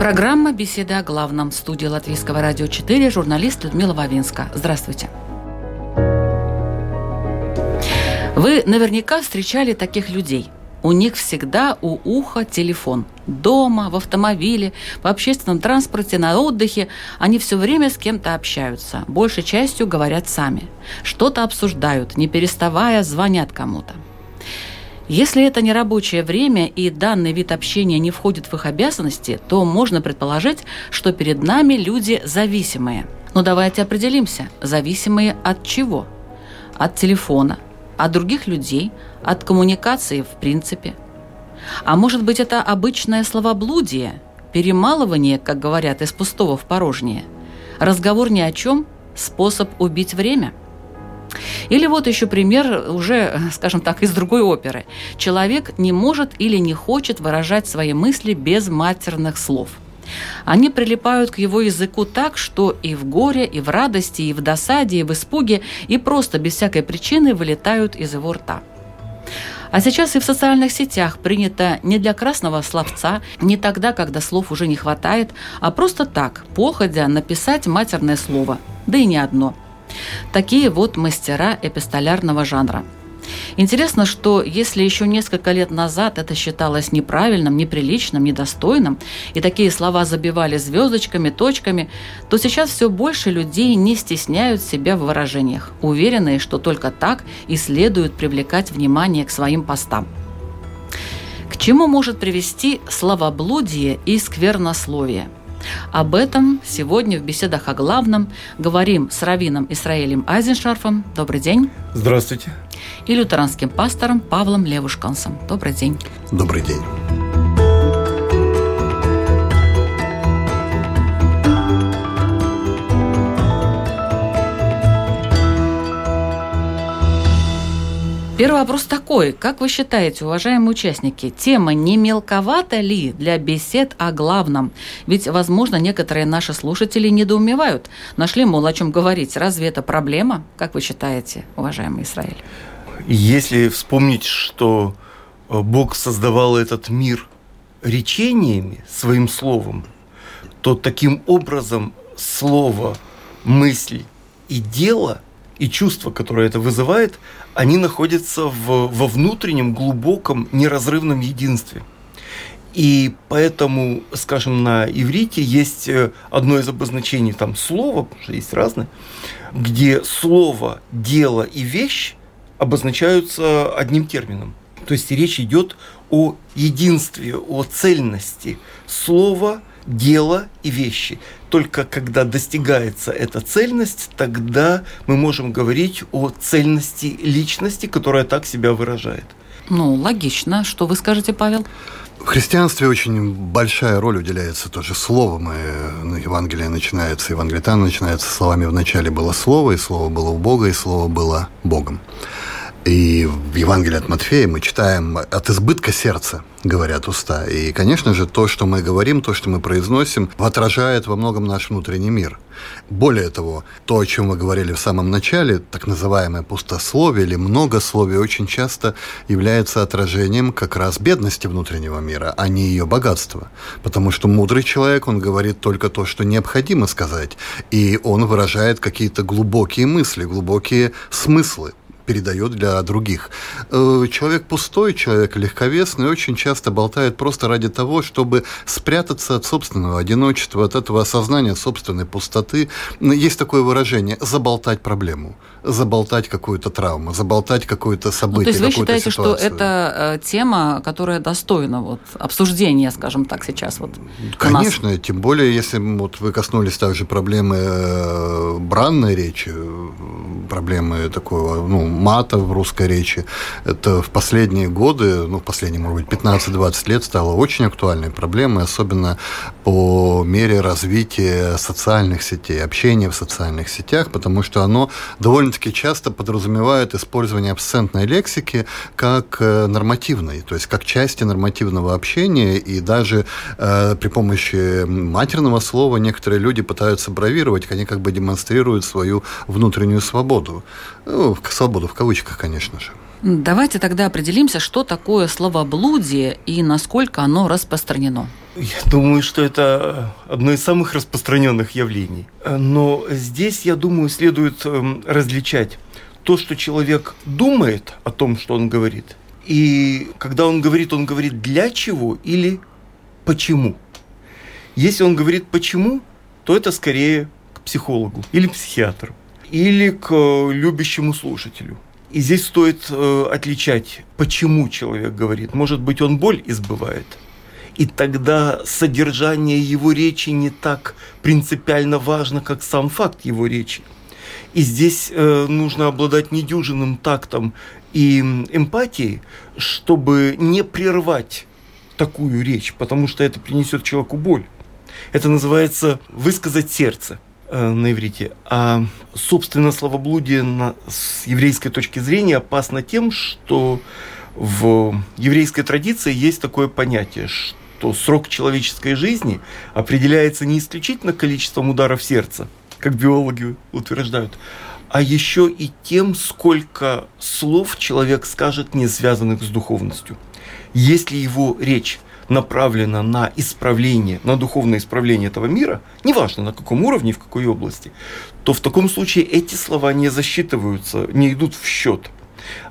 Программа «Беседа о главном», в студии Латвийского радио 4, журналист Людмила Вавинская. Здравствуйте. Вы наверняка встречали таких людей. У них всегда у уха телефон. Дома, в автомобиле, в общественном транспорте, на отдыхе. Они все время с кем-то общаются. Большей частью говорят сами. Что-то обсуждают, не переставая звонят кому-то. Если это не рабочее время и данный вид общения не входит в их обязанности, то можно предположить, что перед нами люди зависимые. Но давайте определимся, зависимые от чего? От телефона, от других людей, от коммуникации в принципе. А может быть, это обычное словоблудие, перемалывание, как говорят, из пустого в порожнее, разговор ни о чем, способ убить время? Или вот еще пример уже, скажем так, из другой оперы. Человек не может или не хочет выражать свои мысли без матерных слов. Они прилипают к его языку так, что и в горе, и в радости, и в досаде, и в испуге, и просто без всякой причины вылетают из его рта. А сейчас и в социальных сетях принято не для красного словца, не тогда, когда слов уже не хватает, а просто так, походя, написать матерное слово, да и не одно. Такие вот мастера эпистолярного жанра. Интересно, что если еще несколько лет назад это считалось неправильным, неприличным, недостойным, и такие слова забивали звездочками, точками, то сейчас все больше людей не стесняют себя в выражениях, уверенные, что только так и следует привлекать внимание к своим постам. К чему может привести словоблудие и сквернословие? Об этом сегодня в «Беседах о главном» говорим с раввином Исраэлем Айзеншарфом. Добрый день. Здравствуйте. И лютеранским пастором Павлом Левушкансом. Добрый день. Добрый день. Первый вопрос такой. Как вы считаете, уважаемые участники, тема не мелковата ли для бесед о главном? Ведь, возможно, некоторые наши слушатели недоумевают. Нашли, мол, о чем говорить. Разве это проблема? Как вы считаете, уважаемый Исраэль? Если вспомнить, что Бог создавал этот мир речениями, своим словом, то таким образом слово, мысль и дело – и чувства, которые это вызывает, они находятся во внутреннем, глубоком, неразрывном единстве. И поэтому, скажем, на иврите есть одно из обозначений, там слово, потому что есть разные, где слово, дело и вещь обозначаются одним термином. То есть речь идет о единстве, о цельности слова, дела и вещи. Только когда достигается эта цельность, тогда мы можем говорить о цельности личности, которая так себя выражает. Ну, логично. Что вы скажете, Павел? В христианстве очень большая роль уделяется тоже словам. Евангелие начинается, Евангелие там начинается словами: «Вначале было слово, и слово было у Бога, и слово было Богом». И в Евангелии от Матфея мы читаем: «От избытка сердца говорят уста». И, конечно же, то, что мы говорим, то, что мы произносим, отражает во многом наш внутренний мир. Более того, то, о чем мы говорили в самом начале, так называемое пустословие или многословие, очень часто является отражением как раз бедности внутреннего мира, а не ее богатства. Потому что мудрый человек, он говорит только то, что необходимо сказать, и он выражает какие-то глубокие мысли, глубокие смыслы, передает для других. Человек пустой, человек легковесный, очень часто болтает просто ради того, чтобы спрятаться от собственного одиночества, от этого осознания, от собственной пустоты. Есть такое выражение: заболтать проблему, заболтать какую-то травму, заболтать какое-то событие, какую-то ситуацию. То есть вы считаете, ситуацию, что это тема, которая достойна обсуждения, скажем так, сейчас Конечно, у нас. Тем более, если вы коснулись также проблемы бранной речи, проблемы такого, мата в русской речи. Это в последние годы, ну, последние, может быть, 15-20 лет стало очень актуальной проблемой, особенно по мере развития социальных сетей, общения в социальных сетях, потому что оно довольно-таки часто подразумевает использование обсцентной лексики как нормативной, то есть как части нормативного общения, и даже при помощи матерного слова некоторые люди пытаются бравировать, они как бы демонстрируют свою внутреннюю свободу. Ну, свободу в кавычках, конечно же. Давайте тогда определимся, что такое словоблудие и насколько оно распространено. Я думаю, что это одно из самых распространенных явлений. Но здесь, я думаю, следует различать то, что человек думает о том, что он говорит, и когда он говорит для чего или почему. Если он говорит «почему», то это скорее к психологу или психиатру, или к любящему слушателю. И здесь стоит отличать, почему человек говорит. Может быть, он боль избывает. И тогда содержание его речи не так принципиально важно, как сам факт его речи. И здесь нужно обладать недюжинным тактом и эмпатией, чтобы не прервать такую речь, потому что это принесет человеку боль. Это называется «высказать сердце» на иврите. А, собственно, словоблудие с еврейской точки зрения опасно тем, что в еврейской традиции есть такое понятие, что срок человеческой жизни определяется не исключительно количеством ударов сердца, как биологи утверждают, а еще и тем, сколько слов человек скажет, не связанных с духовностью. Если его речь направлена на исправление, на духовное исправление этого мира, неважно на каком уровне, в какой области, то в таком случае эти слова не засчитываются, не идут в счет,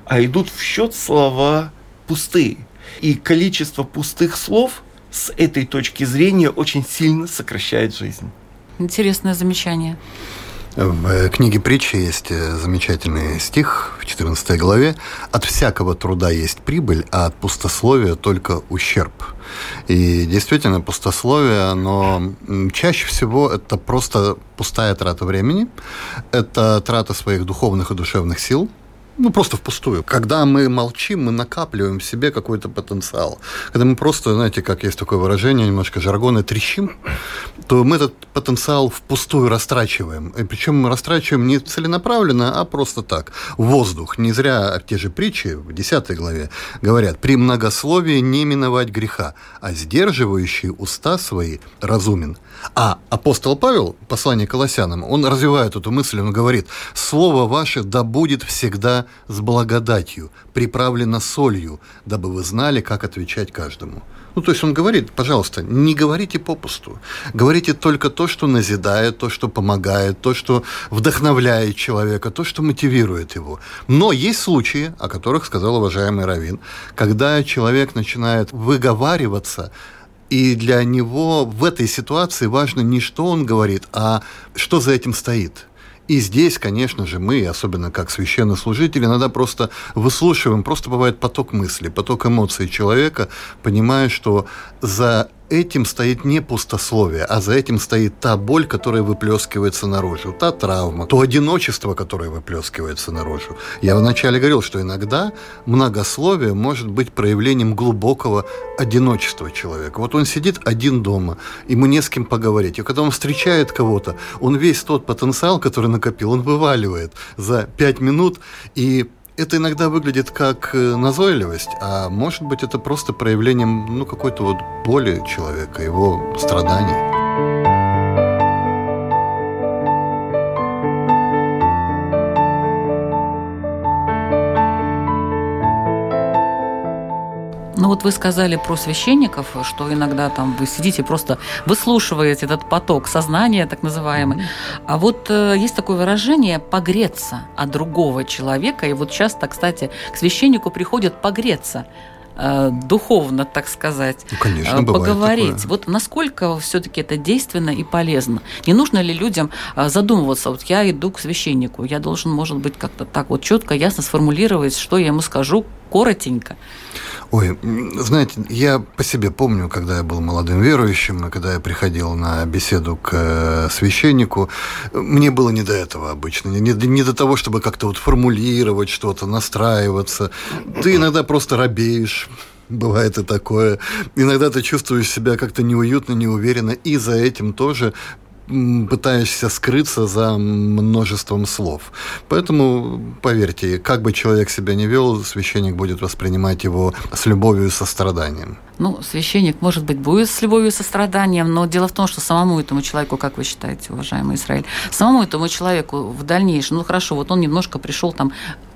а идут в счет слова пустые. И количество пустых слов с этой точки зрения очень сильно сокращает жизнь. Интересное замечание. В книге «Притчи» есть замечательный стих в 14 главе. «От всякого труда есть прибыль, а от пустословия только ущерб». И действительно, пустословие, оно чаще всего это просто пустая трата времени, это трата своих духовных и душевных сил. Ну, просто впустую. Когда мы молчим, мы накапливаем в себе какой-то потенциал. Когда мы просто, знаете, как есть такое выражение, немножко жаргонно, трещим, то мы этот потенциал впустую растрачиваем. И причем мы растрачиваем не целенаправленно, а просто так. Воздух. Не зря те же притчи в 10 главе говорят: «При многословии не миновать греха, а сдерживающий уста свои разумен». А апостол Павел, послание Колоссянам, он развивает эту мысль, он говорит: «Слово ваше да будет всегда с благодатью, приправлено солью, дабы вы знали, как отвечать каждому». Ну, то есть он говорит: пожалуйста, не говорите попусту. Говорите только то, что назидает, то, что помогает, то, что вдохновляет человека, то, что мотивирует его. Но есть случаи, о которых сказал уважаемый раввин, когда человек начинает выговариваться, и для него в этой ситуации важно не что он говорит, а что за этим стоит. И здесь, конечно же, мы, особенно как священнослужители, иногда просто выслушиваем, просто бывает поток мыслей, поток эмоций человека, понимая, что за этим стоит не пустословие, а за этим стоит та боль, которая выплескивается наружу, та травма, то одиночество, которое выплескивается наружу. Я вначале говорил, что иногда многословие может быть проявлением глубокого одиночества человека. Вот он сидит один дома, ему не с кем поговорить. И когда он встречает кого-то, он весь тот потенциал, который накопил, он вываливает за 5 минут, и это иногда выглядит как назойливость, а может быть, это просто проявлением, ну, какой-то вот боли человека, его страданий. Ну вот вы сказали про священников, что иногда там вы сидите, просто выслушиваете этот поток сознания, так называемый. А вот есть такое выражение «погреться от другого человека». И вот часто, кстати, к священнику приходят погреться духовно, так сказать, ну, конечно, поговорить. Такое. Вот насколько все-таки это действенно и полезно? Не нужно ли людям задумываться: вот я иду к священнику, я должен, может быть, как-то так вот четко, ясно сформулировать, что я ему скажу, коротенько. Ой, знаете, я по себе помню, когда я был молодым верующим, и когда я приходил на беседу к священнику, мне было не до этого обычно, не до того, чтобы как-то вот формулировать что-то, настраиваться. Ты иногда просто робеешь. Бывает и такое. Иногда ты чувствуешь себя как-то неуютно, неуверенно, и за этим тоже пытаешься скрыться за множеством слов. Поэтому, поверьте, как бы человек себя ни вел, священник будет воспринимать его с любовью и состраданием. Ну, священник, может быть, будет с любовью и состраданием, но дело в том, что самому этому человеку, как вы считаете, уважаемый Исраэль, самому этому человеку в дальнейшем, ну, хорошо, вот он немножко пришел там,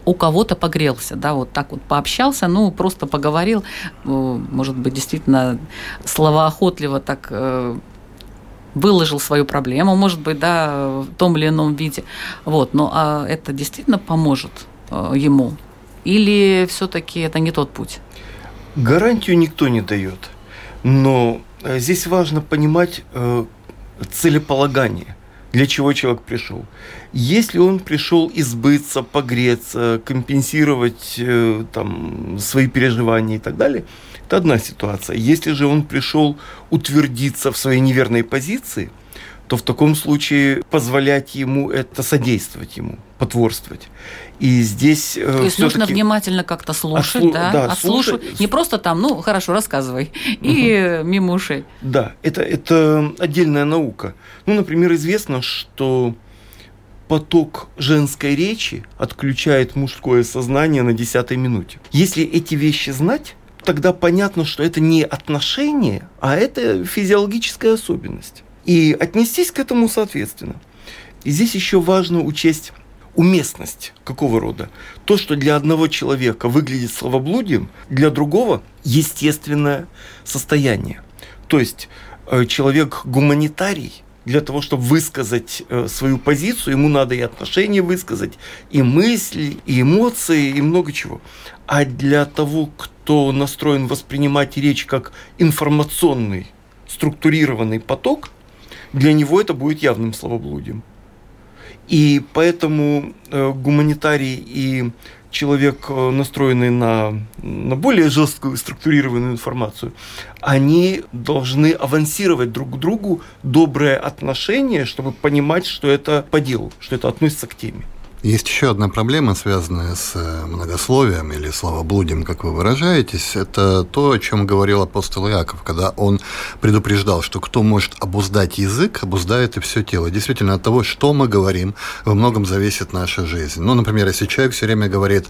у кого-то погрелся, да, вот так вот пообщался, ну, просто поговорил, может быть, действительно словоохотливо так выложил свою проблему, может быть, да, в том или ином виде. Вот, но а это действительно поможет ему? Или все-таки это не тот путь? Гарантию никто не дает. Но здесь важно понимать целеполагание, для чего человек пришел. Если он пришел избыться, погреться, компенсировать там, свои переживания и так далее, это одна ситуация. Если же он пришел утвердиться в своей неверной позиции, то в таком случае позволять ему это, содействовать ему, потворствовать. И здесь то есть нужно внимательно как-то слушать, слушать. Не просто там, ну, хорошо, рассказывай, и мимо ушей. Да, это отдельная наука. Ну, например, известно, что поток женской речи отключает мужское сознание на 10-й минуте. Если эти вещи знать, тогда понятно, что это не отношение, а это физиологическая особенность. И отнестись к этому соответственно. И здесь еще важно учесть уместность какого рода. То, что для одного человека выглядит словоблудием, для другого – естественное состояние. То есть человек гуманитарий, для того, чтобы высказать свою позицию, ему надо и отношения высказать, и мысли, и эмоции, и много чего. А для того, кто настроен воспринимать речь как информационный, структурированный поток, для него это будет явным словоблудием. И поэтому гуманитарий и человек, настроенный на более жесткую структурированную информацию, они должны авансировать друг к другу доброе отношение, чтобы понимать, что это по делу, что это относится к теме. Есть еще одна проблема, связанная с многословием или словоблудием, как вы выражаетесь. Это то, о чем говорил апостол Иаков, когда он предупреждал, что кто может обуздать язык, обуздает и все тело. Действительно, от того, что мы говорим, во многом зависит наша жизнь. Ну, например, если человек все время говорит: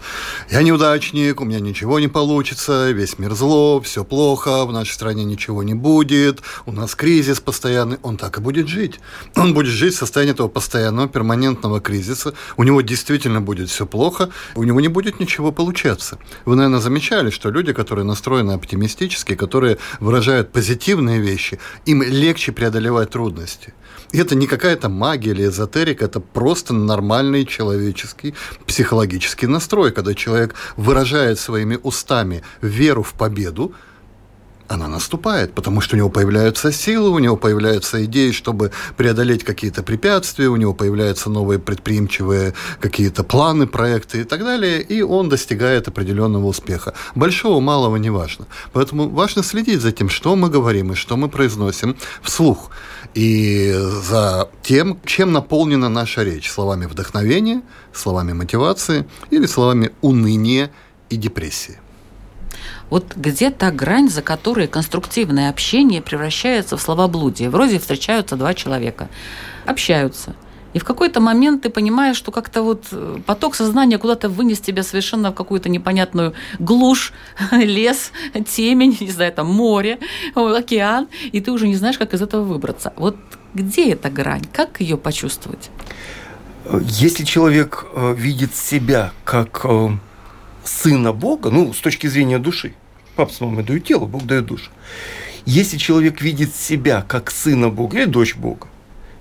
«Я неудачник, у меня ничего не получится, весь мир зло, все плохо, в нашей стране ничего не будет, у нас кризис постоянный», он так и будет жить. Он будет жить в состоянии этого постоянного, перманентного кризиса. У него действительно будет все плохо, у него не будет ничего получаться. Вы, наверное, замечали, что люди, которые настроены оптимистически, которые выражают позитивные вещи, им легче преодолевать трудности. И это не какая-то магия или эзотерика, это просто нормальный человеческий психологический настрой, когда человек выражает своими устами веру в победу, она наступает, потому что у него появляются силы, у него появляются идеи, чтобы преодолеть какие-то препятствия, у него появляются новые предприимчивые какие-то планы, проекты и так далее, и он достигает определенного успеха. Большого, малого не важно. Поэтому важно следить за тем, что мы говорим и что мы произносим вслух, и за тем, чем наполнена наша речь: словами вдохновения, словами мотивации или словами уныния и депрессии. Вот где та грань, за которой конструктивное общение превращается в словоблудие? Вроде встречаются два человека, общаются. И в какой-то момент ты понимаешь, что как-то вот поток сознания куда-то вынес тебя совершенно в какую-то непонятную глушь, лес, темень, не знаю, там море, океан, и ты уже не знаешь, как из этого выбраться. Вот где эта грань? Как ее почувствовать? Если человек видит себя как Сына Бога, ну, с точки зрения души. Папа с мамой дают тело, Бог дает душу. Если человек видит себя как сына Бога или дочь Бога,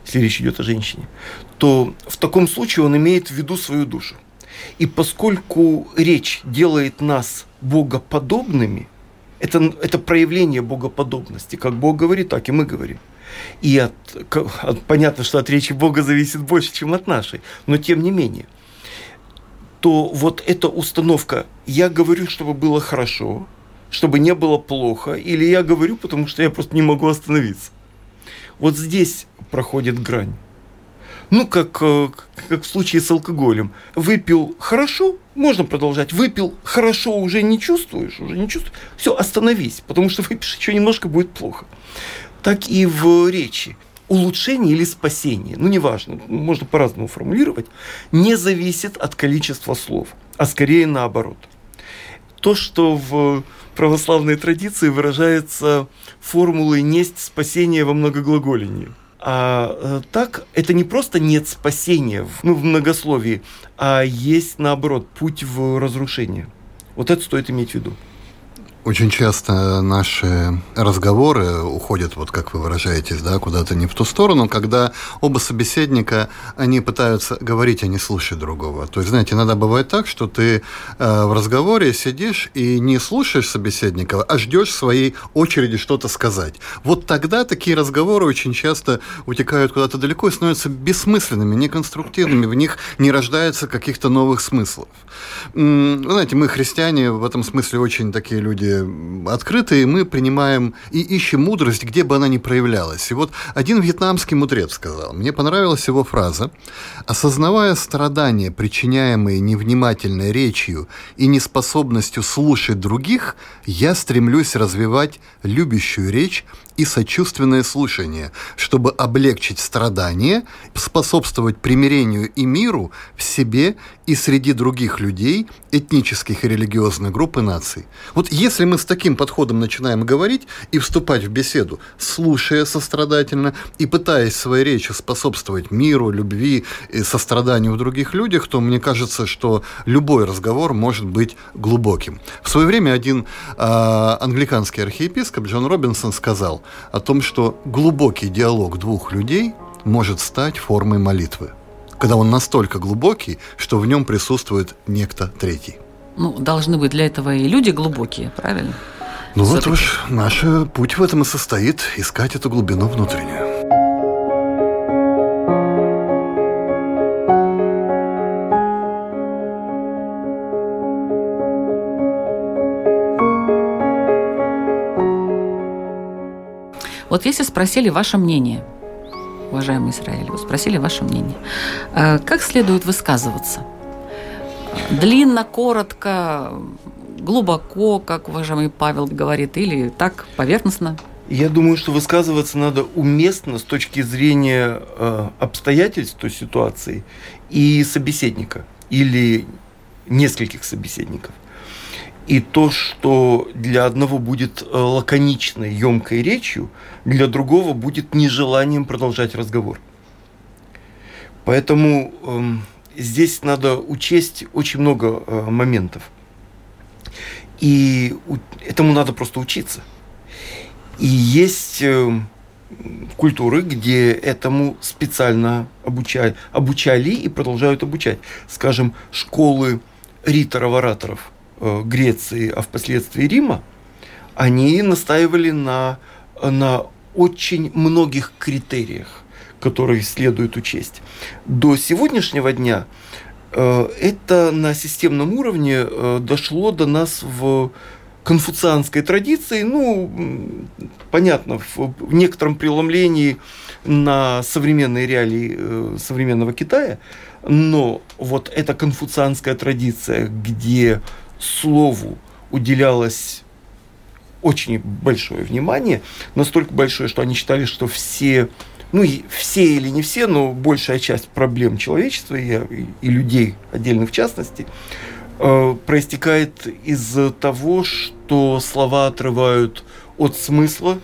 если речь идет о женщине, то в таком случае он имеет в виду свою душу. И поскольку речь делает нас богоподобными, это проявление богоподобности. Как Бог говорит, так и мы говорим. И понятно, что от речи Бога зависит больше, чем от нашей, но тем не менее. то вот эта установка «я говорю, чтобы было хорошо», чтобы не было плохо, или «я говорю, потому что я просто не могу остановиться». Вот здесь проходит грань. Ну, как в случае с алкоголем. Выпил хорошо, можно продолжать. Выпил хорошо, уже не чувствуешь. Все, остановись, потому что выпьешь еще немножко, будет плохо. Так и в речи. Улучшение или спасение, неважно, можно по-разному формулировать, не зависит от количества слов, а скорее наоборот. То, что в православной традиции выражается формулой «несть спасение во многоглаголении». А так, это не просто «нет спасения» в многословии, а есть, наоборот, путь в разрушение. Вот это стоит иметь в виду. Очень часто наши разговоры уходят, вот как вы выражаетесь, да, куда-то не в ту сторону, когда оба собеседника, они пытаются говорить, а не слушать другого. То есть, знаете, иногда бывает так, что ты в разговоре сидишь и не слушаешь собеседника, а ждешь своей очереди что-то сказать. Вот тогда такие разговоры очень часто утекают куда-то далеко и становятся бессмысленными, неконструктивными, в них не рождается каких-то новых смыслов. Знаете, мы, христиане, в этом смысле очень такие люди открытые, мы принимаем и ищем мудрость, где бы она ни проявлялась. И вот один вьетнамский мудрец сказал, мне понравилась его фраза: «Осознавая страдания, причиняемые невнимательной речью и неспособностью слушать других, я стремлюсь развивать любящую речь и сочувственное слушание, чтобы облегчить страдания, способствовать примирению и миру в себе и среди других людей, этнических и религиозных групп и наций». Вот если мы с таким подходом начинаем говорить и вступать в беседу, слушая сострадательно и пытаясь своей речи способствовать миру, любви и состраданию в других людях, то мне кажется, что любой разговор может быть глубоким. В свое время один англиканский архиепископ Джон Робинсон сказал о том, что глубокий диалог двух людей может стать формой молитвы, когда он настолько глубокий, что в нем присутствует некто третий. Должны быть для этого и люди глубокие, правильно? Вот уж наш путь в этом и состоит – искать эту глубину внутреннюю. Вот если спросили ваше мнение, уважаемый Исраэль, как следует высказываться? Длинно, коротко, глубоко, как уважаемый Павел говорит, или так, поверхностно? Я думаю, что высказываться надо уместно с точки зрения обстоятельств той ситуации и собеседника, или нескольких собеседников. И то, что для одного будет лаконичной, ёмкой речью, для другого будет нежеланием продолжать разговор. Поэтому здесь надо учесть очень много моментов. И этому надо просто учиться. И есть культуры, где этому специально обучали и продолжают обучать. Скажем, школы риторов-ораторов Греции, а впоследствии Рима, они настаивали на очень многих критериях, которые следует учесть. До сегодняшнего дня это на системном уровне дошло до нас в конфуцианской традиции, понятно, в некотором преломлении на современные реалии современного Китая, но вот эта конфуцианская традиция, где слову уделялось очень большое внимание, настолько большое, что они считали, что все или не все, но большая часть проблем человечества и людей отдельных в частности проистекает из того, что слова отрывают от смысла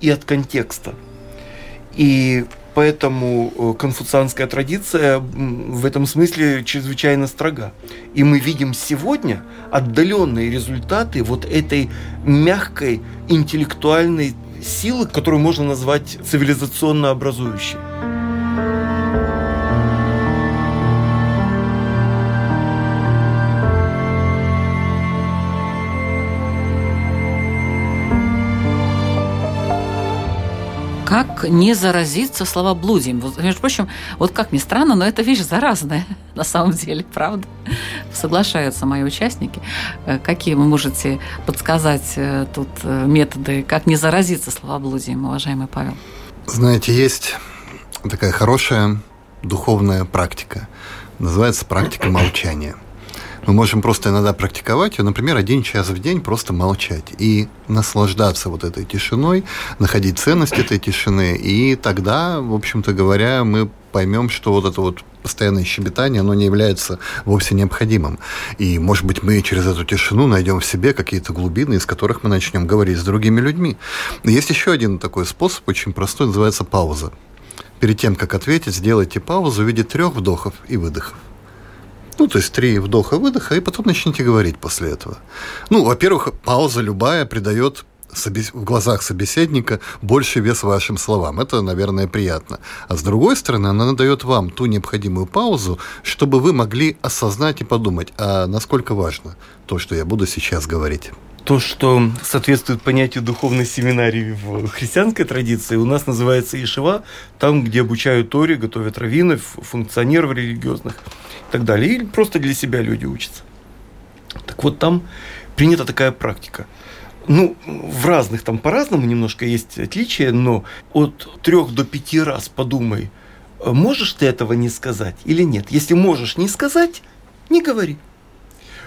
и от контекста. И поэтому конфуцианская традиция в этом смысле чрезвычайно строга. И мы видим сегодня отдаленные результаты вот этой мягкой интеллектуальной силы, которую можно назвать цивилизационно образующей. Как не заразиться словоблудием? Вот, между прочим, вот как ни странно, но эта вещь заразная на самом деле, правда? Соглашаются мои участники. Какие вы можете подсказать тут методы, как не заразиться словоблудием, уважаемый Павел? Знаете, есть такая хорошая духовная практика. Называется практика молчания. Мы можем просто иногда практиковать ее, например, 1 час в день просто молчать и наслаждаться вот этой тишиной, находить ценность этой тишины, и тогда, в общем-то говоря, мы поймем, что вот это вот постоянное щебетание, оно не является вовсе необходимым. И, может быть, мы через эту тишину найдем в себе какие-то глубины, из которых мы начнем говорить с другими людьми. Но есть еще один такой способ, очень простой, называется пауза. Перед тем, как ответить, сделайте паузу в виде 3 вдохов и выдохов. Ну, то есть 3 вдоха-выдоха, и потом начните говорить после этого. Ну, во-первых, пауза любая придает в глазах собеседника больше вес вашим словам. Это, наверное, приятно. А с другой стороны, она дает вам ту необходимую паузу, чтобы вы могли осознать и подумать, а насколько важно то, что я буду сейчас говорить. То, что соответствует понятию духовной семинарии в христианской традиции, у нас называется ишива, там, где обучают Торе, готовят раввинов, функционеров религиозных и так далее. Или просто для себя люди учатся. Так вот, там принята такая практика. Ну, в разных там по-разному немножко есть отличия, но от 3 до 5 раз подумай, можешь ты этого не сказать или нет. Если можешь не сказать, не говори.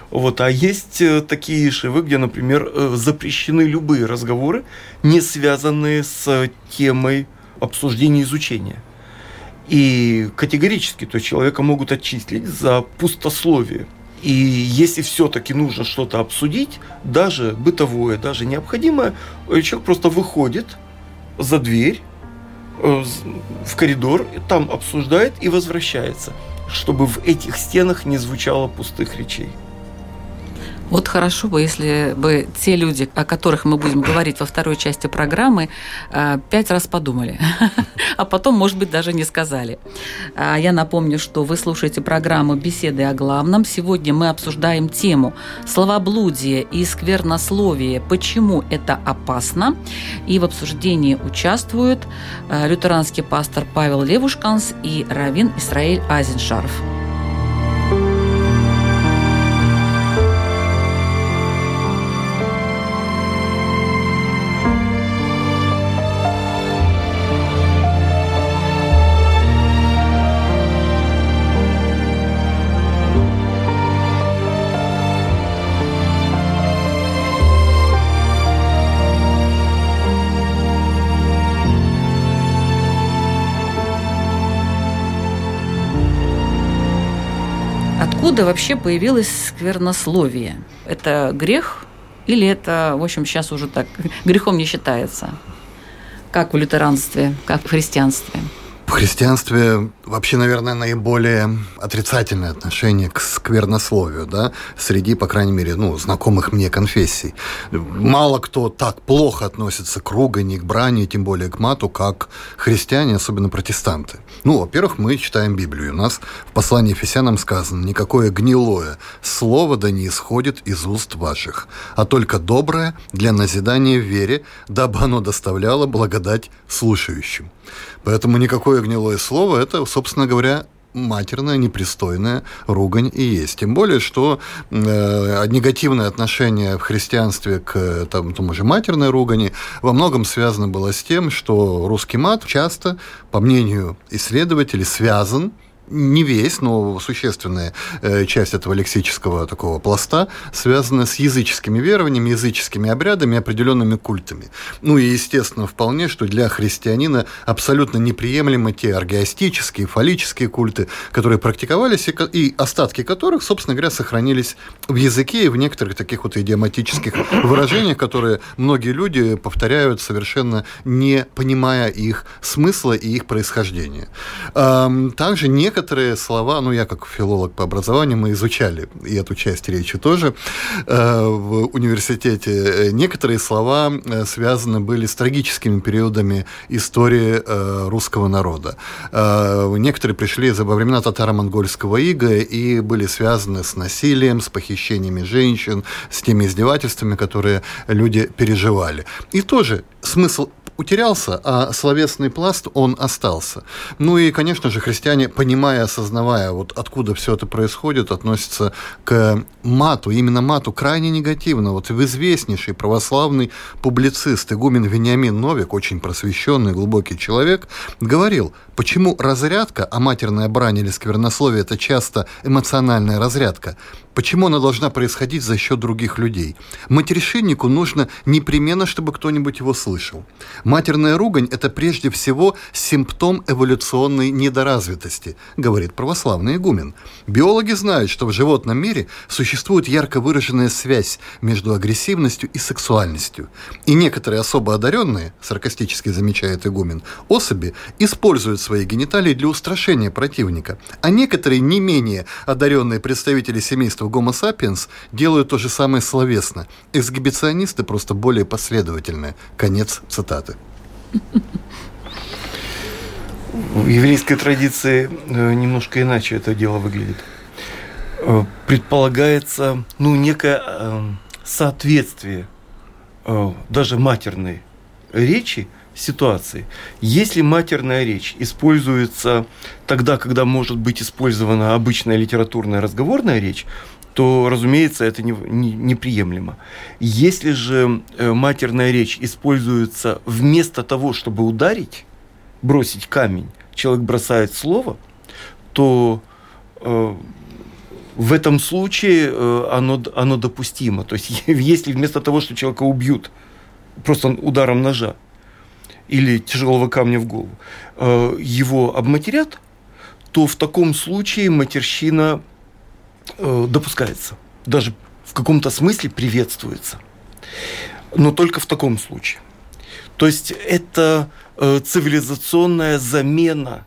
Вот, а есть такие ишивы, где, например, запрещены любые разговоры, не связанные с темой обсуждения и изучения. И категорически то человека могут отчислить за пустословие. И если все-таки нужно что-то обсудить, даже бытовое, даже необходимое, человек просто выходит за дверь, в коридор, там обсуждает и возвращается, чтобы в этих стенах не звучало пустых речей. Вот хорошо бы, если бы те люди, о которых мы будем говорить во второй части программы, 5 раз подумали, а потом, может быть, даже не сказали. Я напомню, что вы слушаете программу «Беседы о главном». Сегодня мы обсуждаем тему «Словоблудие и сквернословие. Почему это опасно?». И в обсуждении участвуют лютеранский пастор Павел Левушканс и раввин Исраэль Айзеншарф. Откуда вообще появилось сквернословие? Это грех или это, в общем, сейчас уже так грехом не считается? Как в лютеранстве, как в христианстве? В христианстве вообще, наверное, наиболее отрицательное отношение к сквернословию, да, среди, по крайней мере, ну, знакомых мне конфессий. Мало кто так плохо относится к ругани, к брани, тем более к мату, как христиане, особенно протестанты. Ну, во-первых, мы читаем Библию. У нас в послании Ефесянам сказано: «Никакое гнилое слово да не исходит из уст ваших, а только доброе для назидания в вере, дабы оно доставляло благодать слушающим». Поэтому никакое гнилое слово – это, собственно говоря, матерная, непристойная ругань и есть. Тем более, что негативное отношение в христианстве к тому же матерной ругани во многом связано было с тем, что русский мат часто, по мнению исследователей, связан, не весь, но существенная часть этого лексического такого пласта связана с языческими верованиями, языческими обрядами, определенными культами. Ну и, естественно, вполне, что для христианина абсолютно неприемлемы те аргиастические, фаллические культы, которые практиковались, и остатки которых, собственно говоря, сохранились в языке и в некоторых таких вот идиоматических выражениях, которые многие люди повторяют, совершенно не понимая их смысла и их происхождения. Также некоторые слова, ну, я как филолог по образованию, мы изучали и эту часть речи тоже в университете. Некоторые слова связаны были с трагическими периодами истории русского народа. Некоторые пришли во времена татаро-монгольского ига и были связаны с насилием, с похищениями женщин, с теми издевательствами, которые люди переживали. И тоже смысл утерялся, а словесный пласт, он остался. Ну и, конечно же, христиане, понимая, осознавая, вот откуда все это происходит, относятся к мату, именно мату, крайне негативно. Вот известнейший православный публицист, игумен Вениамин Новик, очень просвещенный, глубокий человек, говорил, почему разрядка, а матерная брань или сквернословие – это часто эмоциональная разрядка, почему она должна происходить за счет других людей? Матершиннику нужно непременно, чтобы кто-нибудь его слышал. Матерная ругань – это прежде всего симптом эволюционной недоразвитости, говорит православный игумен. Биологи знают, что в животном мире существует ярко выраженная связь между агрессивностью и сексуальностью. И некоторые особо одаренные, саркастически замечает игумен, особи используют свои гениталии для устрашения противника. А некоторые не менее одаренные представители семейства Homo sapiens делают то же самое словесно. Эксгибиционисты просто более последовательные. Конец цитаты. В еврейской традиции немножко иначе это дело выглядит. Предполагается, некое соответствие даже матерной речи ситуации. Если матерная речь используется тогда, когда может быть использована обычная литературная разговорная речь, то, разумеется, это неприемлемо. Если же матерная речь используется вместо того, чтобы ударить, бросить камень, человек бросает слово, то в этом случае оно допустимо. То есть, если вместо того, что человека убьют просто ударом ножа, или тяжелого камня в голову, его обматерят, то в таком случае матерщина допускается. Даже в каком-то смысле приветствуется. Но только в таком случае. То есть это цивилизационная замена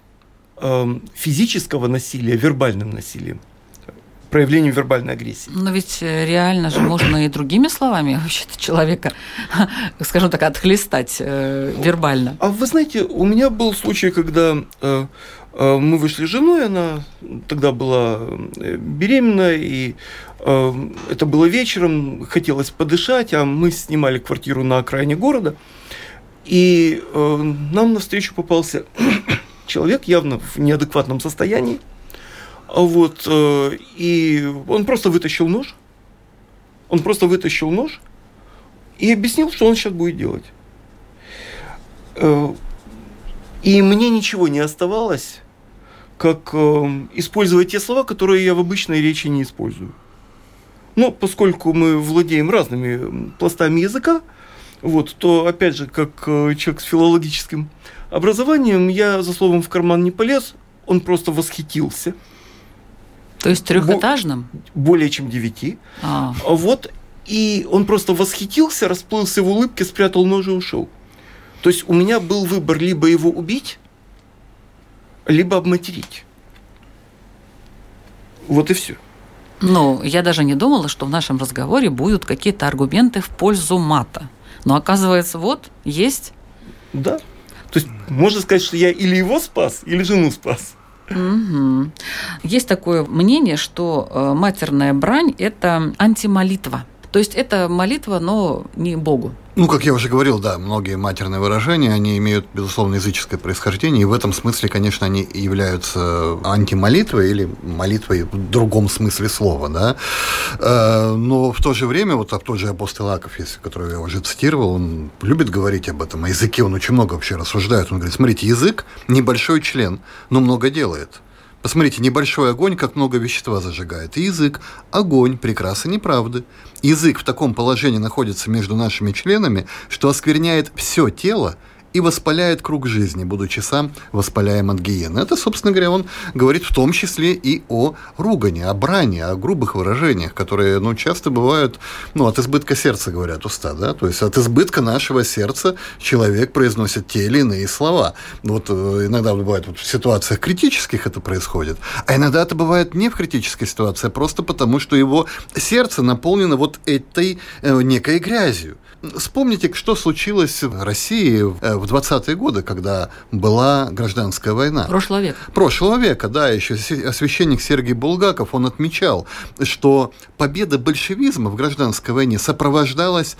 физического насилия вербальным насилием, проявлением вербальной агрессии. Но ведь реально же можно и другими словами вообще-то человека, скажем так, отхлестать вербально. А вы знаете, у меня был случай, когда мы вышли с женой, она тогда была беременна, и это было вечером, хотелось подышать, а мы снимали квартиру на окраине города, и нам навстречу попался человек явно в неадекватном состоянии. Вот, и он просто вытащил нож. Он просто вытащил нож и объяснил, что он сейчас будет делать. И мне ничего не оставалось, как использовать те слова, которые я в обычной речи не использую. Но поскольку мы владеем разными пластами языка, вот, то, опять же, как человек с филологическим образованием, я за словом в карман не полез, он просто восхитился. То есть трехэтажным? Более чем 9. Вот, и он просто восхитился, расплылся в улыбке, спрятал нож и ушел. То есть у меня был выбор либо его убить, либо обматерить. Вот и все. Ну, я даже не думала, что в нашем разговоре будут какие-то аргументы в пользу мата. Но оказывается, вот, есть. Да. То есть можно сказать, что я или его спас, или жену спас. Угу. Есть такое мнение, что матерная брань – это антимолитва. То есть это молитва, но не Богу. Ну, как я уже говорил, да, многие матерные выражения, они имеют, безусловно, языческое происхождение, и в этом смысле, конечно, они являются антимолитвой или молитвой в другом смысле слова, да. Но в то же время, вот тот же апостол Иаков, которого я уже цитировал, он любит говорить об этом, о языке он очень много вообще рассуждает. Он говорит, смотрите, язык – небольшой член, но много делает. Посмотрите, небольшой огонь, как много вещества зажигает. И язык – огонь, прекрас и неправды. Язык в таком положении находится между нашими членами, что оскверняет все тело и воспаляет круг жизни, будучи сам воспаляем от гиены. Это, собственно говоря, он говорит в том числе и о ругани, о брани, о грубых выражениях, которые, часто бывают, от избытка сердца, говорят уста, да, то есть от избытка нашего сердца человек произносит те или иные слова. Вот иногда бывает в ситуациях критических это происходит, а иногда это бывает не в критической ситуации, а просто потому, что его сердце наполнено вот этой некой грязью. Вспомните, что случилось в России в 20-е годы, когда была гражданская война. Прошлого века, да, еще священник Сергей Булгаков, он отмечал, что победа большевизма в гражданской войне сопровождалась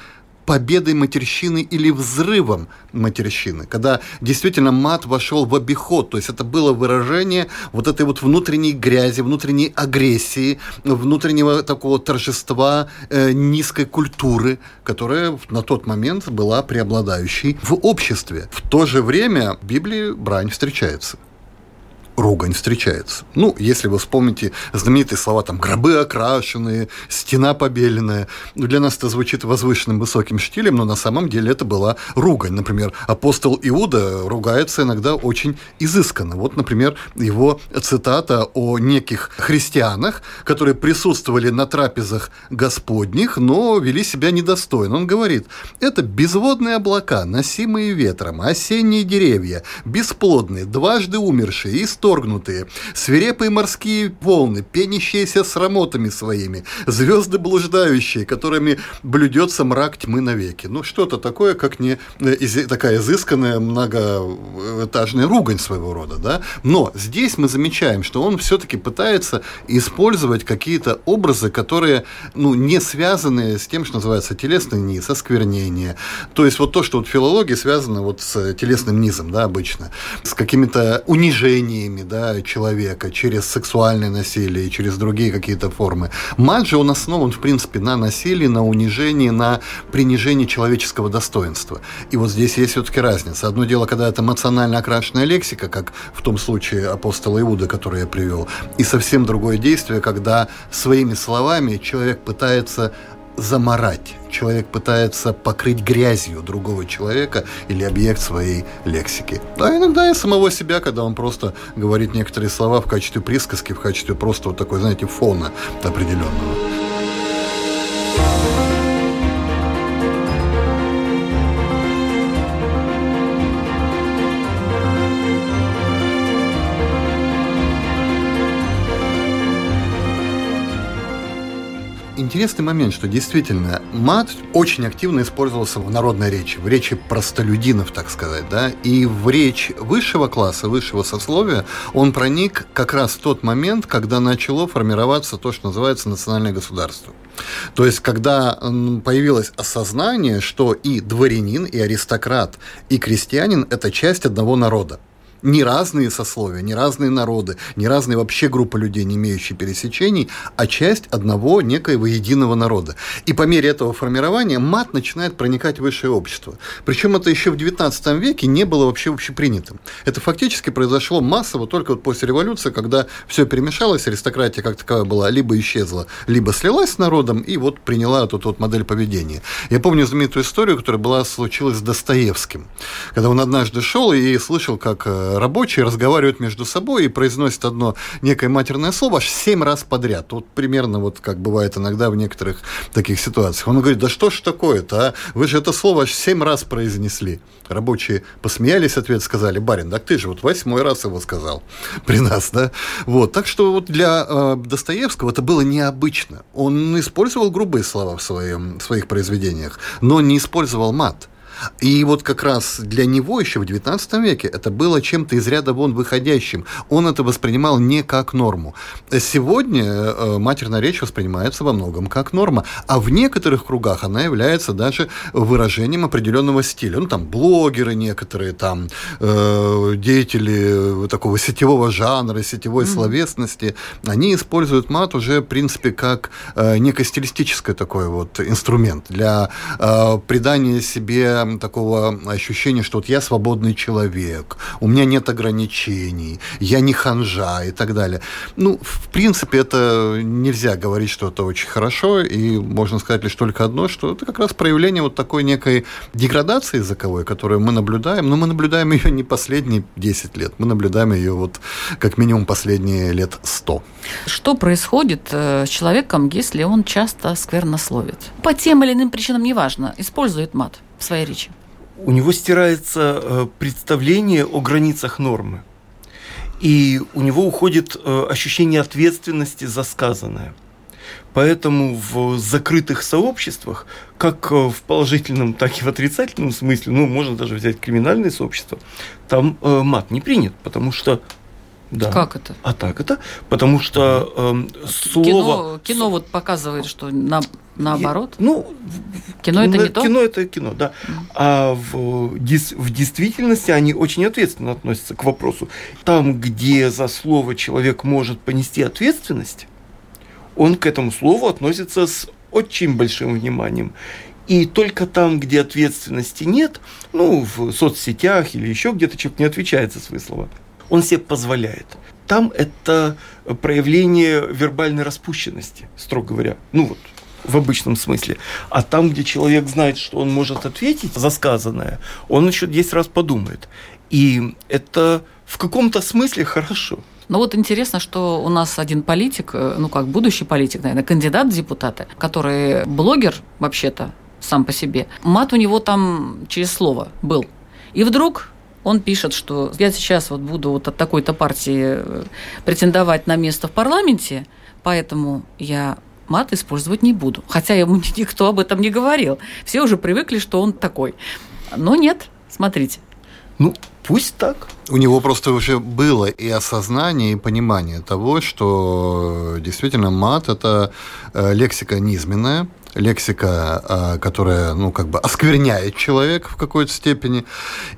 победой матерщины или взрывом матерщины, когда действительно мат вошел в обиход, то есть это было выражение вот этой вот внутренней грязи, внутренней агрессии, внутреннего такого торжества низкой культуры, которая на тот момент была преобладающей в обществе. В то же время в Библии брань встречается. Ругань встречается. Ну, если вы вспомните знаменитые слова там «гробы окрашенные», «стена побеленная». Для нас это звучит возвышенным высоким штилем, но на самом деле это была ругань. Например, апостол Иуда ругается иногда очень изысканно. Вот, например, его цитата о неких христианах, которые присутствовали на трапезах Господних, но вели себя недостойно. Он говорит: «Это безводные облака, носимые ветром, осенние деревья, бесплодные, дважды умершие и исторгнутые, свирепые морские волны, пенящиеся срамотами своими, звезды блуждающие, которыми блюдется мрак тьмы навеки». Ну, что-то такое, как не такая изысканная многоэтажная ругань своего рода, да? Но здесь мы замечаем, что он все-таки пытается использовать какие-то образы, которые, ну, не связаны с тем, что называется телесный низ, осквернение. То есть вот то, что вот в филологии связано вот с телесным низом, да, обычно, с какими-то унижениями, да, человека через сексуальное насилие, через другие какие-то формы. Мат же он основан, в принципе, на насилии, на унижении, на принижении человеческого достоинства. И вот здесь есть все-таки разница. Одно дело, когда это эмоционально окрашенная лексика, как в том случае апостола Иуда, который я привел, и совсем другое действие, когда своими словами человек пытается замарать, человек пытается покрыть грязью другого человека или объект своей лексики. Да, иногда и самого себя, когда он просто говорит некоторые слова в качестве присказки, в качестве просто вот такой, знаете, фона определенного. Интересный момент, что действительно мат очень активно использовался в народной речи, в речи простолюдинов, так сказать, да, и в речь высшего класса, высшего сословия он проник как раз в тот момент, когда начало формироваться то, что называется национальное государство. То есть, когда появилось осознание, что и дворянин, и аристократ, и крестьянин – это часть одного народа. Не разные сословия, не разные народы, не разные вообще группы людей, не имеющие пересечений, а часть одного некоего единого народа. И по мере этого формирования мат начинает проникать в высшее общество. Причем это еще в XIX веке не было вообще общепринятым. Это фактически произошло массово только вот после революции, когда все перемешалось, аристократия как таковая была либо исчезла, либо слилась с народом и вот приняла эту вот модель поведения. Я помню знаменитую историю, которая случилась с Достоевским, когда он однажды шел и слышал, как рабочие разговаривают между собой и произносят одно некое матерное слово аж 7 раз подряд. Вот примерно вот как бывает иногда в некоторых таких ситуациях. Он говорит: да что ж такое-то, а? Вы же это слово аж 7 раз произнесли. Рабочие посмеялись, ответ сказали: барин, так ты же вот 8-й раз его сказал при нас, да? Вот. Так что вот для Достоевского это было необычно. Он использовал грубые слова в своих произведениях, но не использовал мат. И вот как раз для него еще в XIX веке это было чем-то из ряда вон выходящим. Он это воспринимал не как норму. Сегодня матерная речь воспринимается во многом как норма, а в некоторых кругах она является даже выражением определенного стиля. Ну, там блогеры некоторые, там деятели такого сетевого жанра, сетевой словесности, они используют мат уже, в принципе, как некое стилистическое такой вот инструмент для придания себе такого ощущения, что вот я свободный человек, у меня нет ограничений, я не ханжа и так далее. Ну, в принципе, это нельзя говорить, что это очень хорошо, и можно сказать лишь только одно, что это как раз проявление вот такой некой деградации языковой, которую мы наблюдаем, но мы наблюдаем ее не последние 10 лет, мы наблюдаем ее вот как минимум последние лет 100. Что происходит с человеком, если он часто сквернословит? По тем или иным причинам, неважно, использует мат в своей речи. У него стирается представление о границах нормы. И у него уходит ощущение ответственности за сказанное. Поэтому в закрытых сообществах, как в положительном, так и в отрицательном смысле, ну, можно даже взять криминальное сообщество, там мат не принят, потому что Да. Как это? А так это, потому что слово... Кино вот показывает, что наоборот. Кино это не то? Кино это кино, да. А в действительности они очень ответственно относятся к вопросу. Там, где за слово человек может понести ответственность, он к этому слову относится с очень большим вниманием. И только там, где ответственности нет, в соцсетях или еще где-то человек не отвечает за свои слова. Он себе позволяет. Там это проявление вербальной распущенности, строго говоря. В обычном смысле. А там, где человек знает, что он может ответить за сказанное, он еще 10 раз подумает. И это в каком-то смысле хорошо. Но вот интересно, что у нас один политик, будущий политик, наверное, кандидат в депутаты, который блогер вообще-то сам по себе. Мат у него там через слово был. И вдруг... Он пишет, что я сейчас буду от такой-то партии претендовать на место в парламенте, поэтому я мат использовать не буду. Хотя ему никто об этом не говорил. Все уже привыкли, что он такой. Но нет, смотрите. Пусть так. У него просто уже было и осознание, и понимание того, что действительно мат – это лексика низменная, лексика, которая, оскверняет человека в какой-то степени,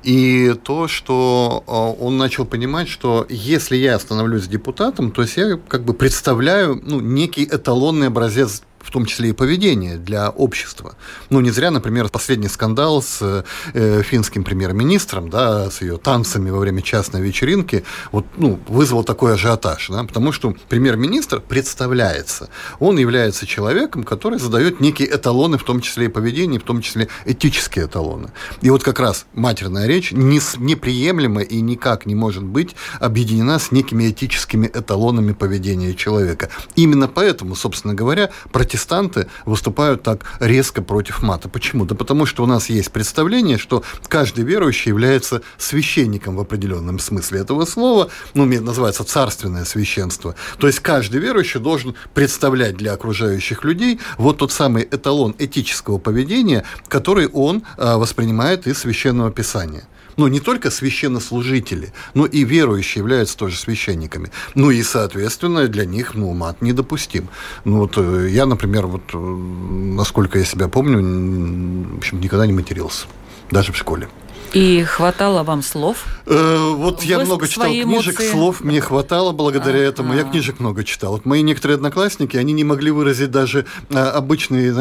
и то, что он начал понимать, что если я становлюсь депутатом, то есть я представляю некий эталонный образец, в том числе и поведение для общества. Не зря, например, последний скандал с финским премьер-министром, да, с ее танцами во время частной вечеринки, вызвал такой ажиотаж, да, потому что премьер-министр представляется. Он является человеком, который задает некие эталоны, в том числе и поведение, в том числе этические эталоны. И как раз матерная речь неприемлема и никак не может быть объединена с некими этическими эталонами поведения человека. Именно поэтому, собственно говоря, Протестанты выступают так резко против мата. Почему? Да потому что у нас есть представление, что каждый верующий является священником в определенном смысле этого слова, называется царственное священство. То есть каждый верующий должен представлять для окружающих людей тот самый эталон этического поведения, который он воспринимает из Священного Писания. Не только священнослужители, но и верующие являются тоже священниками. И, соответственно, для них мат недопустим. Я, например, насколько я себя помню, в общем, никогда не матерился, даже в школе. И хватало вам слов? Я много читал книжек, слов мне хватало благодаря этому. Я книжек много читал. Мои некоторые одноклассники, они не могли выразить даже обычный,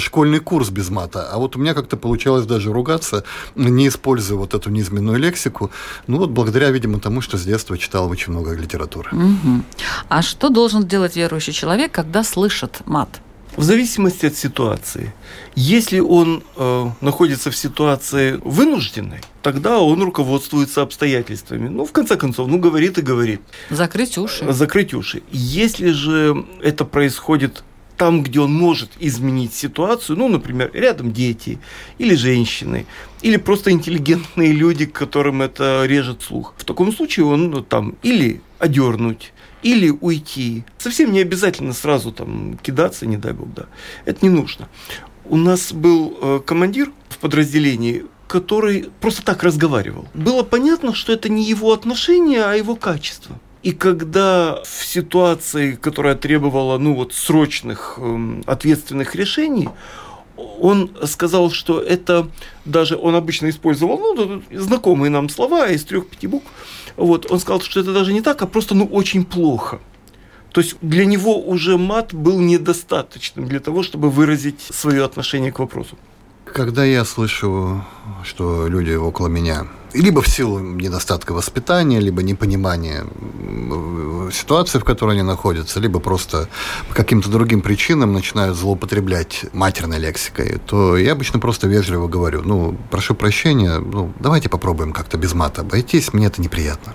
школьный курс без мата. А у меня как-то получалось даже ругаться, не используя эту низменную лексику. Благодаря, видимо, тому, что с детства читал очень много литературы. Угу. А что должен делать верующий человек, когда слышит мат? В зависимости от ситуации. Если он находится в ситуации вынужденной, тогда он руководствуется обстоятельствами. В конце концов, говорит и говорит. Закрыть уши. Закрыть уши. Если же это происходит там, где он может изменить ситуацию, например, рядом дети или женщины, или просто интеллигентные люди, которым это режет слух, в таком случае он или одернуть, или уйти. Совсем не обязательно сразу кидаться, не дай бог, да. Это не нужно. У нас был командир в подразделении, который просто так разговаривал. Было понятно, что это не его отношение, а его качество. И когда в ситуации, которая требовала срочных, ответственных решений, он сказал, что это даже он обычно использовал знакомые нам слова из 3-5 букв. Он сказал, что это даже не так, а просто очень плохо. То есть для него уже мат был недостаточным для того, чтобы выразить свое отношение к вопросу. Когда я слышу, что люди около меня, либо в силу недостатка воспитания, либо непонимания ситуации, в которой они находятся, либо просто по каким-то другим причинам начинают злоупотреблять матерной лексикой, то я обычно просто вежливо говорю, прошу прощения, давайте попробуем как-то без мата обойтись, мне это неприятно.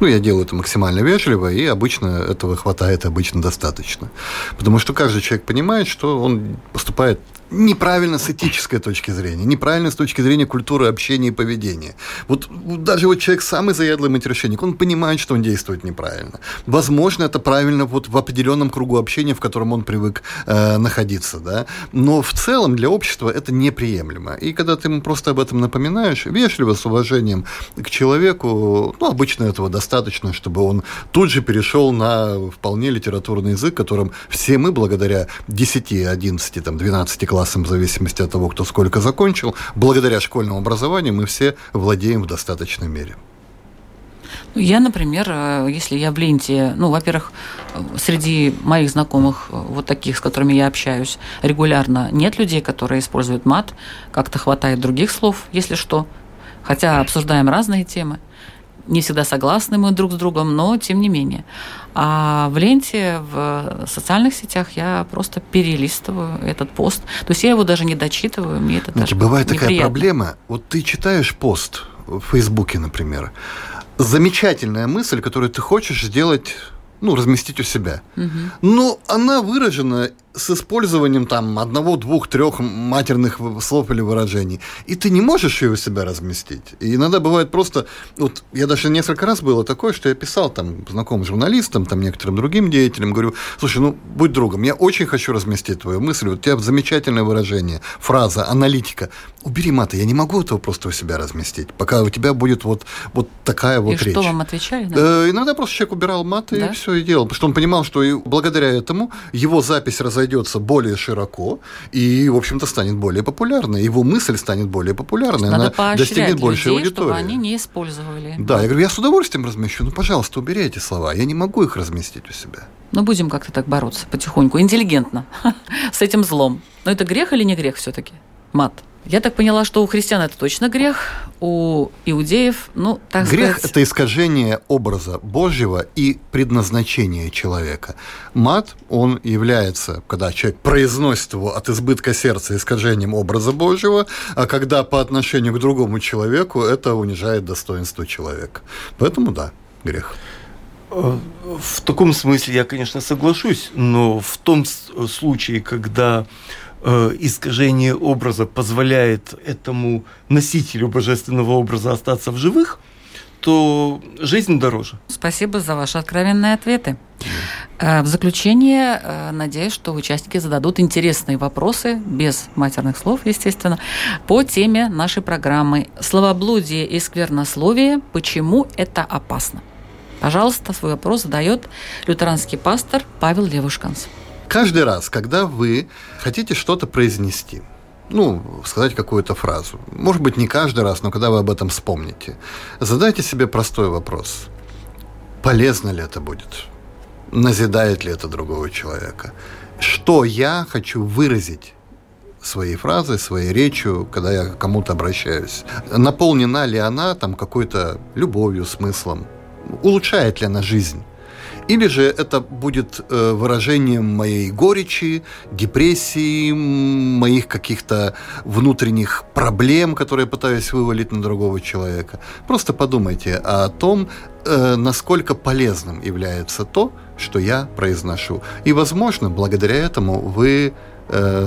Я делаю это максимально вежливо, и обычно этого хватает, достаточно. Потому что каждый человек понимает, что он поступает неправильно с этической точки зрения, неправильно с точки зрения культуры общения и поведения. Вот даже вот человек, самый заядлый матерщинник, он понимает, что он действует неправильно. Возможно, это правильно вот в определенном кругу общения, в котором он привык находиться, да. Но в целом для общества это неприемлемо. И когда ты ему просто об этом напоминаешь, вежливо, с уважением к человеку, ну, обычно этого достаточно, чтобы он тут же перешел на вполне литературный язык, которым все мы, благодаря 10, 11, там, 12 классам, в зависимости от того, кто сколько закончил, благодаря школьному образованию мы все владеем в достаточной мере. Я, например, если я в ленте, ну, во-первых, среди моих знакомых, вот таких, с которыми я общаюсь регулярно, нет людей, которые используют мат, как-то хватает других слов, если что, хотя обсуждаем разные темы. Не всегда согласны мы друг с другом, но тем не менее. А в ленте, в социальных сетях я просто перелистываю этот пост. То есть я его даже не дочитываю, мне это даже неприятно. Бывает такая проблема. Вот ты читаешь пост в Фейсбуке, например, замечательная мысль, которую ты хочешь сделать, ну, разместить у себя. Угу. Но она выражена с использованием там одного, двух, трех матерных слов или выражений. И ты не можешь ее у себя разместить. И иногда бывает просто... Вот я даже несколько раз было такое, что я писал там знакомым журналистам, там некоторым другим деятелям, говорю, слушай, ну, будь другом, я очень хочу разместить твою мысль, вот у тебя замечательное выражение, фраза, аналитика. Убери маты, я не могу этого просто у себя разместить, пока у тебя будет вот такая вот речь. И что вам отвечали? Иногда просто человек убирал маты, да? И все, и делал. Потому что он понимал, что благодаря этому его запись разойдется более широко и, в общем-то, станет более популярной. Его мысль станет более популярной. Она достигнет большей аудитории. Чтобы они не использовали. Да, я говорю, я с удовольствием размещу. Ну, пожалуйста, убери эти слова. Я не могу их разместить у себя. Ну, будем как-то так бороться потихоньку, интеллигентно с этим злом. Но это грех или не грех все-таки? Мат. Я так поняла, что у христиан это точно грех, у иудеев, ну, так грех сказать... Грех – это искажение образа Божьего и предназначения человека. Мат, он является, когда человек произносит его от избытка сердца, искажением образа Божьего, а когда по отношению к другому человеку это унижает достоинство человека. Поэтому, да, грех. В таком смысле я, конечно, соглашусь, но в том случае, когда... искажение образа позволяет этому носителю божественного образа остаться в живых, то жизнь дороже. Спасибо за ваши откровенные ответы. В заключение, надеюсь, что участники зададут интересные вопросы, без матерных слов, естественно, по теме нашей программы «Словоблудие и сквернословие. Почему это опасно?». Пожалуйста, свой вопрос задает лютеранский пастор Павел Левушканс. Каждый раз, когда вы хотите что-то произнести, ну, сказать какую-то фразу, может быть, не каждый раз, но когда вы об этом вспомните, задайте себе простой вопрос. Полезно ли это будет? Назидает ли это другого человека? Что я хочу выразить своей фразой, своей речью, когда я к кому-то обращаюсь? Наполнена ли она там какой-то любовью, смыслом? Улучшает ли она жизнь? Или же это будет выражением моей горечи, депрессии, моих каких-то внутренних проблем, которые я пытаюсь вывалить на другого человека. Просто подумайте о том, насколько полезным является то, что я произношу. И, возможно, благодаря этому вы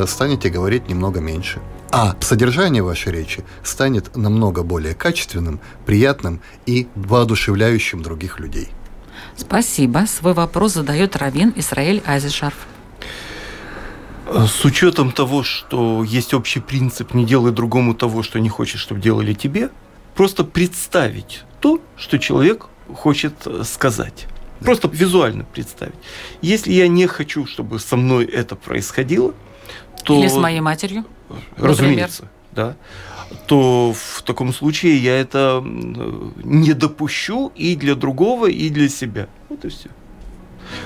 станете говорить немного меньше. А содержание вашей речи станет намного более качественным, приятным и воодушевляющим других людей. Спасибо. Свой вопрос задает раввин Исраэль Айзеншарф. С учетом того, что есть общий принцип «не делай другому того, что не хочешь, чтобы делали тебе», просто представить то, что человек хочет сказать. Да. Просто визуально представить. Если я не хочу, чтобы со мной это происходило, то... Или с моей матерью, разумеется, например. Да. То в таком случае я это не допущу и для другого, и для себя. Вот и все.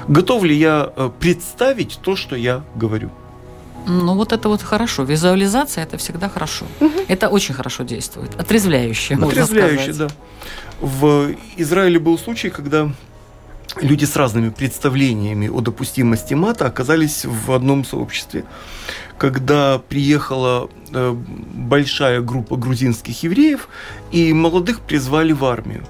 Готов ли я представить то, что я говорю? Ну, вот это вот хорошо. Визуализация – это всегда хорошо. Угу. Это очень хорошо действует. Отрезвляюще, можно сказать. Отрезвляюще, да. В Израиле был случай, когда люди с разными представлениями о допустимости мата оказались в одном сообществе. Когда приехала большая группа грузинских евреев, и молодых призвали в армию.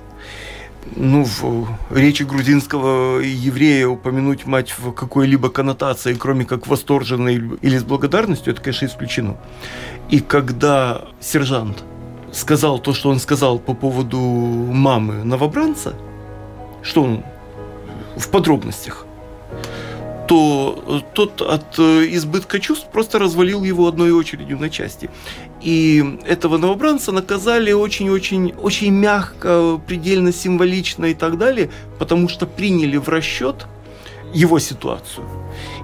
в речи грузинского еврея упомянуть мать в какой-либо коннотации, кроме как восторженной или с благодарностью, это, конечно, исключено. И когда сержант сказал то, что он сказал по поводу мамы новобранца, что он в подробностях, то тот от избытка чувств просто развалил его одной очередью на части. И этого новобранца наказали очень-очень мягко, предельно символично и так далее, потому что приняли в расчет его ситуацию.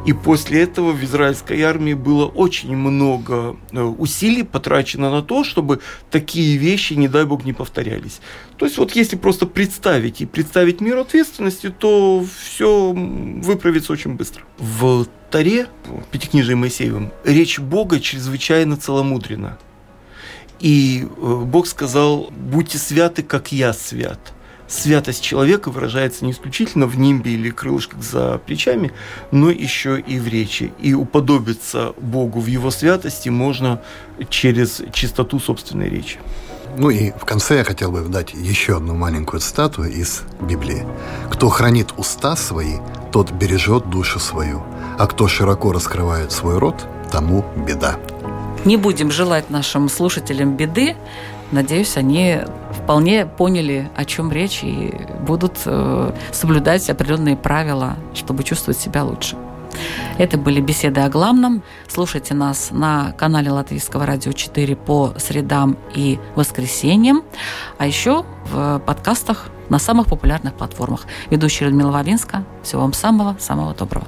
И после этого в израильской армии было очень много усилий потрачено на то, чтобы такие вещи, не дай бог, не повторялись. То есть вот если просто представить меру ответственности, то все выправится очень быстро. В Торе, в Пятикнижии Моисеевом, речь Бога чрезвычайно целомудрена. И Бог сказал: «Будьте святы, как я свят». Святость человека выражается не исключительно в нимбе или крылышках за плечами, но еще и в речи. И уподобиться Богу в его святости можно через чистоту собственной речи. И в конце я хотел бы дать еще одну маленькую цитату из Библии. «Кто хранит уста свои, тот бережет душу свою, а кто широко раскрывает свой рот, тому беда». Не будем желать нашим слушателям беды. Надеюсь, они вполне поняли, о чем речь, и будут соблюдать определенные правила, чтобы чувствовать себя лучше. Это были беседы о главном. Слушайте нас на канале Латвийского радио 4 по средам и воскресеньям, а еще в подкастах на самых популярных платформах. Ведущая Людмила Вавинска. Всего вам самого-самого доброго.